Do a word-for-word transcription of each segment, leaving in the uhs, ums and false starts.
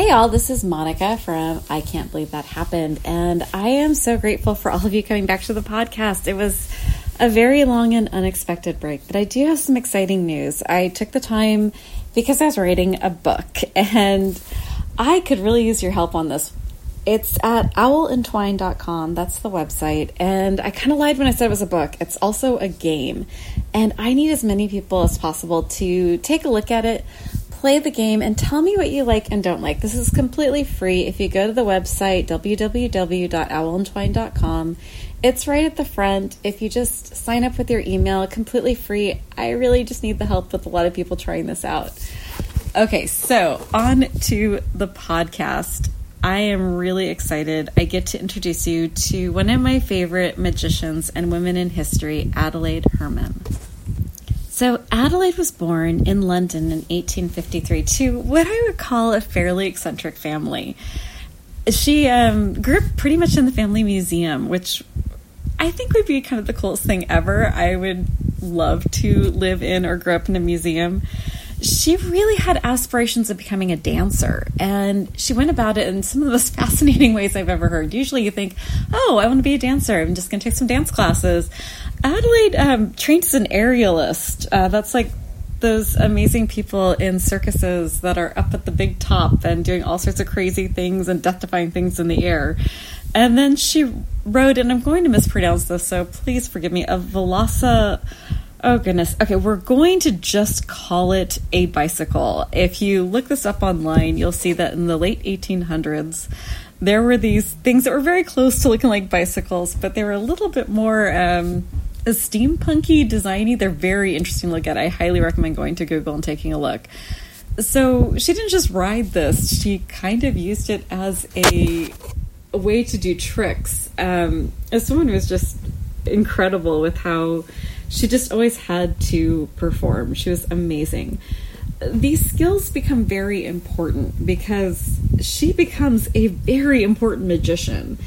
Hey all, this is Monica from I Can't Believe That Happened, and I am so grateful for all of you coming back to the podcast. It was a very long and unexpected break, but I do have some exciting news. I took the time because I was writing a book, and I could really use your help on this. It's at owl and twine dot com. That's the website. And I kind of lied when I said it was a book. It's also a game. And I need as many people as possible to take a look at it, play the game, and tell me what you like and don't like. This is completely free. If you go to the website, w w w dot owl and twine dot com, it's right at the front. If you just sign up with your email, completely free. I really just need the help with a lot of people trying this out. Okay, so on to the podcast. I am really excited. I get to introduce you to one of my favorite magicians and women in history, Adelaide Herman. So Adelaide was born in London in eighteen fifty-three to what I would call a fairly eccentric family. She um, grew up pretty much in the family museum, which I think would be kind of the coolest thing ever. I would love to live in or grow up in a museum. She really had aspirations of becoming a dancer, and she went about it in some of the most fascinating ways I've ever heard. Usually you think, oh, I want to be a dancer. I'm just going to take some dance classes. Adelaide um, trained as an aerialist. Uh, that's like those amazing people in circuses that are up at the big top and doing all sorts of crazy things and death-defying things in the air. And then she rode, and I'm going to mispronounce this, so please forgive me, a Velasa... Oh, goodness. Okay, we're going to just call it a bicycle. If you look this up online, you'll see that in the late eighteen hundreds, there were these things that were very close to looking like bicycles, but they were a little bit more um, steampunky, designy. They're very interesting to look at. I highly recommend going to Google and taking a look. So she didn't just ride this. She kind of used it as a way to do tricks. Um, this woman was just incredible with how... she just always had to perform. She was amazing. These skills become very important because she becomes a very important magician.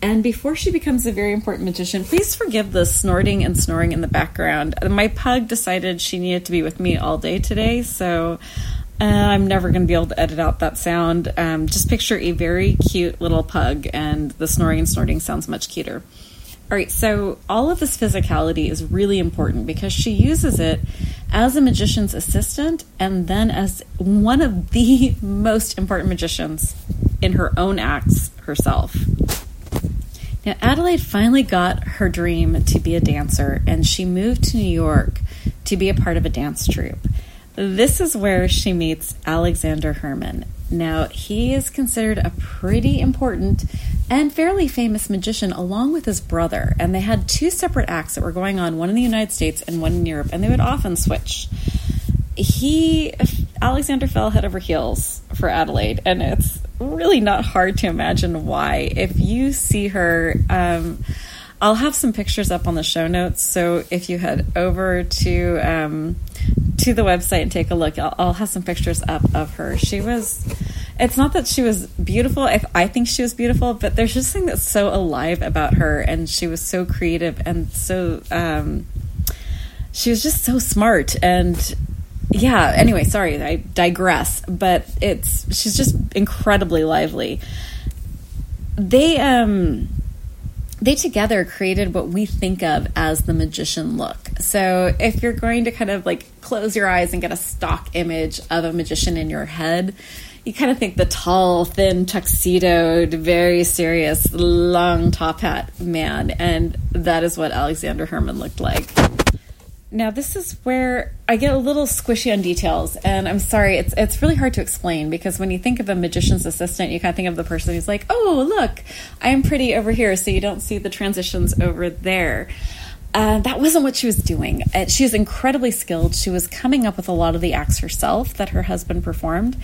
And before she becomes a very important magician, please forgive the snorting and snoring in the background. My pug decided she needed to be with me all day today, so uh, I'm never going to be able to edit out that sound. Um, just picture a very cute little pug, and the snoring and snorting sounds much cuter. All right, so all of this physicality is really important because she uses it as a magician's assistant and then as one of the most important magicians in her own acts herself. Now, Adelaide finally got her dream to be a dancer, and she moved to New York to be a part of a dance troupe. This is where she meets Alexander Herman. Now, he is considered a pretty important and fairly famous magician along with his brother, and they had two separate acts that were going on, one in the United States and one in Europe, and they would often switch. He, Alexander fell head over heels for Adelaide, and it's really not hard to imagine why. If you see her, um, I'll have some pictures up on the show notes, so if you head over to... Um, to the website and take a look. I'll, I'll have some pictures up of her. She was, it's not that she was beautiful. I, I think she was beautiful, but there's just something that's so alive about her, and she was so creative and so, um, she was just so smart. And yeah, anyway, sorry, I digress, but it's, she's just incredibly lively. They, um, They together created what we think of as the magician look. So if you're going to kind of like close your eyes and get a stock image of a magician in your head, you kind of think the tall, thin, tuxedoed, very serious, long top hat man. And that is what Alexander Herman looked like. Now, this is where I get a little squishy on details, and I'm sorry, it's it's really hard to explain because when you think of a magician's assistant, you kind of think of the person who's like, oh, look, I'm pretty over here, so you don't see the transitions over there. Uh, that wasn't what she was doing. She was incredibly skilled. She was coming up with a lot of the acts herself that her husband performed.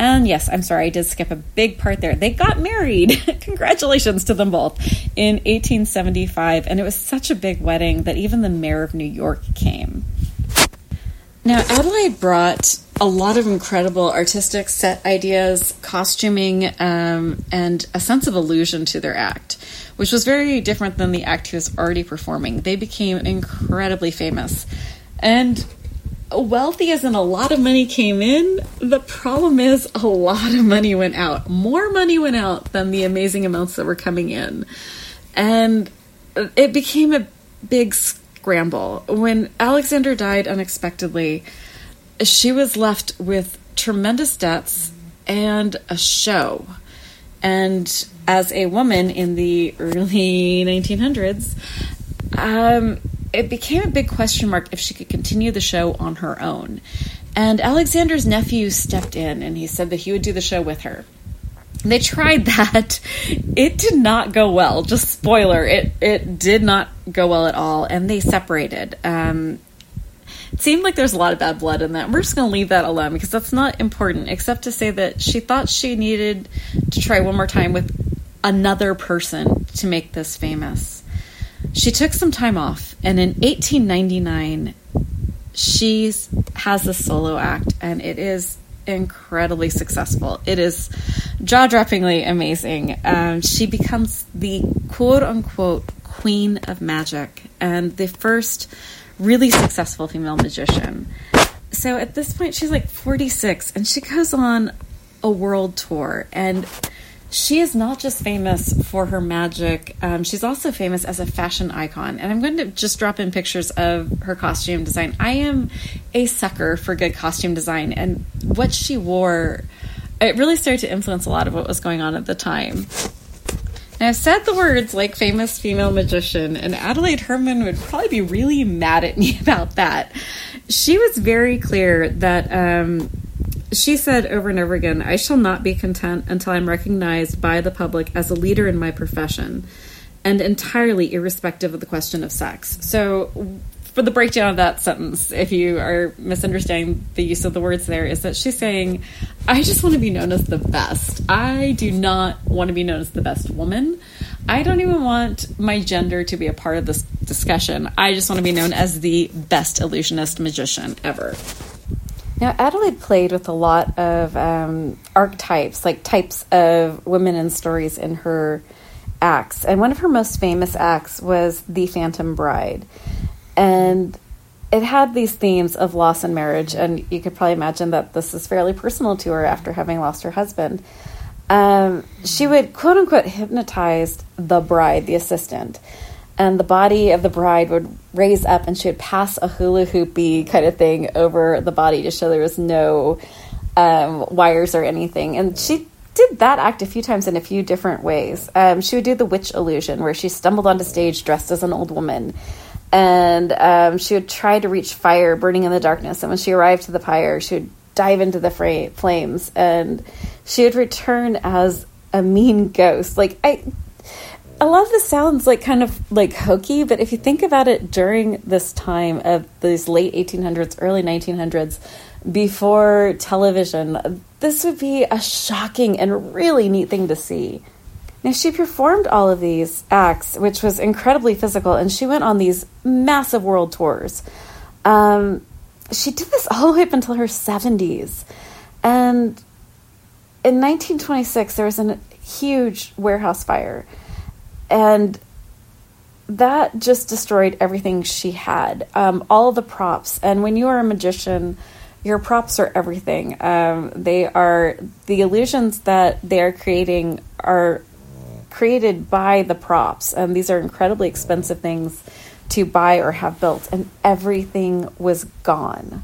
And yes, I'm sorry, I did skip a big part there. They got married. Congratulations to them both in eighteen seventy-five. And it was such a big wedding that even the mayor of New York came. Now, Adelaide brought a lot of incredible artistic set ideas, costuming, um, and a sense of illusion to their act, which was very different than the act he was already performing. They became incredibly famous. And wealthy as in a lot of money came in. The problem is a lot of money went out. More money went out than the amazing amounts that were coming in. And it became a big scramble. When Alexander died unexpectedly, she was left with tremendous debts and a show. And as a woman in the early nineteen hundreds, um, it became a big question mark if she could continue the show on her own. And Alexander's nephew stepped in, and he said that he would do the show with her. They tried that. It did not go well. Just spoiler, it, it did not go well at all, and they separated. Um, it seemed like there's a lot of bad blood in that. We're just going to leave that alone because that's not important, except to say that she thought she needed to try one more time with another person to make this famous. She took some time off, and in eighteen ninety-nine, she has a solo act, and it is incredibly successful. It is jaw-droppingly amazing. Um, she becomes the quote-unquote queen of magic and the first really successful female magician. So at this point, she's like forty-six, and she goes on a world tour, and she is not just famous for her magic. Um, she's also famous as a fashion icon. And I'm going to just drop in pictures of her costume design. I am a sucker for good costume design. And what she wore, it really started to influence a lot of what was going on at the time. Now, I've said the words like famous female magician, and Adelaide Herman would probably be really mad at me about that. She was very clear that... Um, She said over and over again, "I shall not be content until I'm recognized by the public as a leader in my profession, and entirely irrespective of the question of sex." So for the breakdown of that sentence, if you are misunderstanding the use of the words there, is that she's saying, I just want to be known as the best. I do not want to be known as the best woman. I don't even want my gender to be a part of this discussion. I just want to be known as the best illusionist magician ever. Now, Adelaide played with a lot of um, archetypes, like types of women and stories in her acts. And one of her most famous acts was The Phantom Bride. And it had these themes of loss and marriage. And you could probably imagine that this is fairly personal to her after having lost her husband. Um, she would, quote unquote, hypnotize the bride, the assistant. And the body of the bride would raise up, and she would pass a hula hoopy kind of thing over the body to show there was no um, wires or anything. And she did that act a few times in a few different ways. Um, she would do the witch illusion, where she stumbled onto stage dressed as an old woman. And um, she would try to reach fire burning in the darkness. And when she arrived to the pyre, she would dive into the fra- flames. And she would return as a mean ghost. Like, I... A lot of this sounds like kind of like hokey, but if you think about it during this time of these late eighteen hundreds, early nineteen hundreds, before television, this would be a shocking and really neat thing to see. Now, she performed all of these acts, which was incredibly physical, and she went on these massive world tours. Um, she did this all the way up until her seventies. And in nineteen twenty-six, there was a huge warehouse fire. And that just destroyed everything she had, um, all the props. And when you are a magician, your props are everything. Um, they are the illusions that they are creating are created by the props. And these are incredibly expensive things to buy or have built. And everything was gone.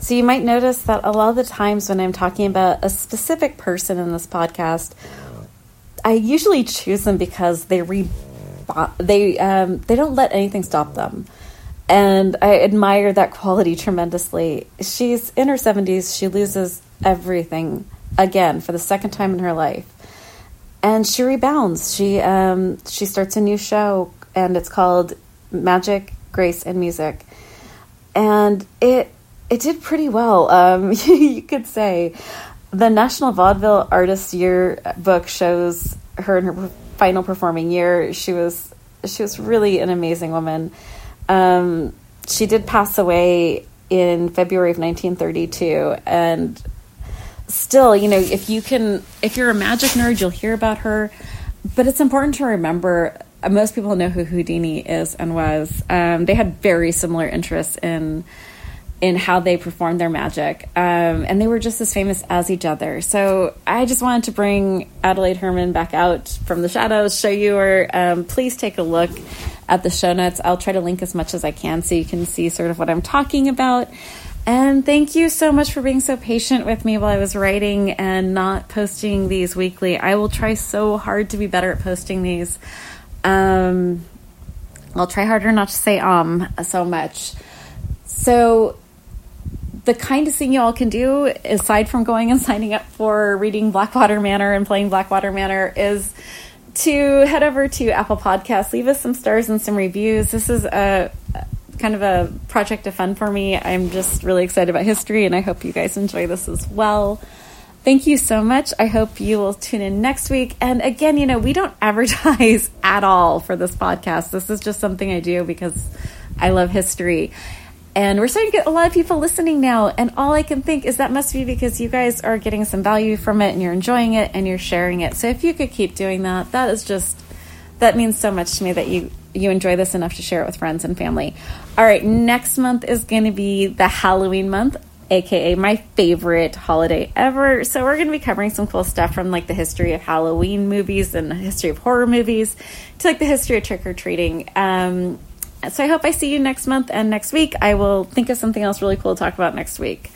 So you might notice that a lot of the times when I'm talking about a specific person in this podcast, I usually choose them because they re- they um, they don't let anything stop them. And I admire that quality tremendously. She's in her seventies. She loses everything again for the second time in her life. And she rebounds. She, um, she starts a new show, and it's called Magic, Grace, and Music. And it, it did pretty well, um, you could say. The National Vaudeville Artist Year book shows her in her final performing year. She was she was really an amazing woman. Um, she did pass away in February of nineteen thirty-two, and still, you know, if you can, if you're a magic nerd, you'll hear about her. But it's important to remember most people know who Houdini is and was. Um, they had very similar interests in in how they performed their magic. Um, and they were just as famous as each other. So I just wanted to bring Adelaide Herman back out from the shadows, show you her. Um, please take a look at the show notes. I'll try to link as much as I can so you can see sort of what I'm talking about. And thank you so much for being so patient with me while I was writing and not posting these weekly. I will try so hard to be better at posting these. Um, I'll try harder not to say um so much. So the kindest thing you all can do, aside from going and signing up for reading Blackwater Manor and playing Blackwater Manor, is to head over to Apple Podcasts, leave us some stars and some reviews. This is a kind of a project of fun for me. I'm just really excited about history, and I hope you guys enjoy this as well. Thank you so much. I hope you will tune in next week. And again, you know, we don't advertise at all for this podcast. This is just something I do because I love history. And we're starting to get a lot of people listening now. And all I can think is that must be because you guys are getting some value from it and you're enjoying it and you're sharing it. So if you could keep doing that, that is just, that means so much to me that you you enjoy this enough to share it with friends and family. All right, next month is going to be the Halloween month, aka my favorite holiday ever. So we're going to be covering some cool stuff from like the history of Halloween movies and the history of horror movies to like the history of trick-or-treating. Um, so I hope I see you next month and next week. I will think of something else really cool to talk about next week.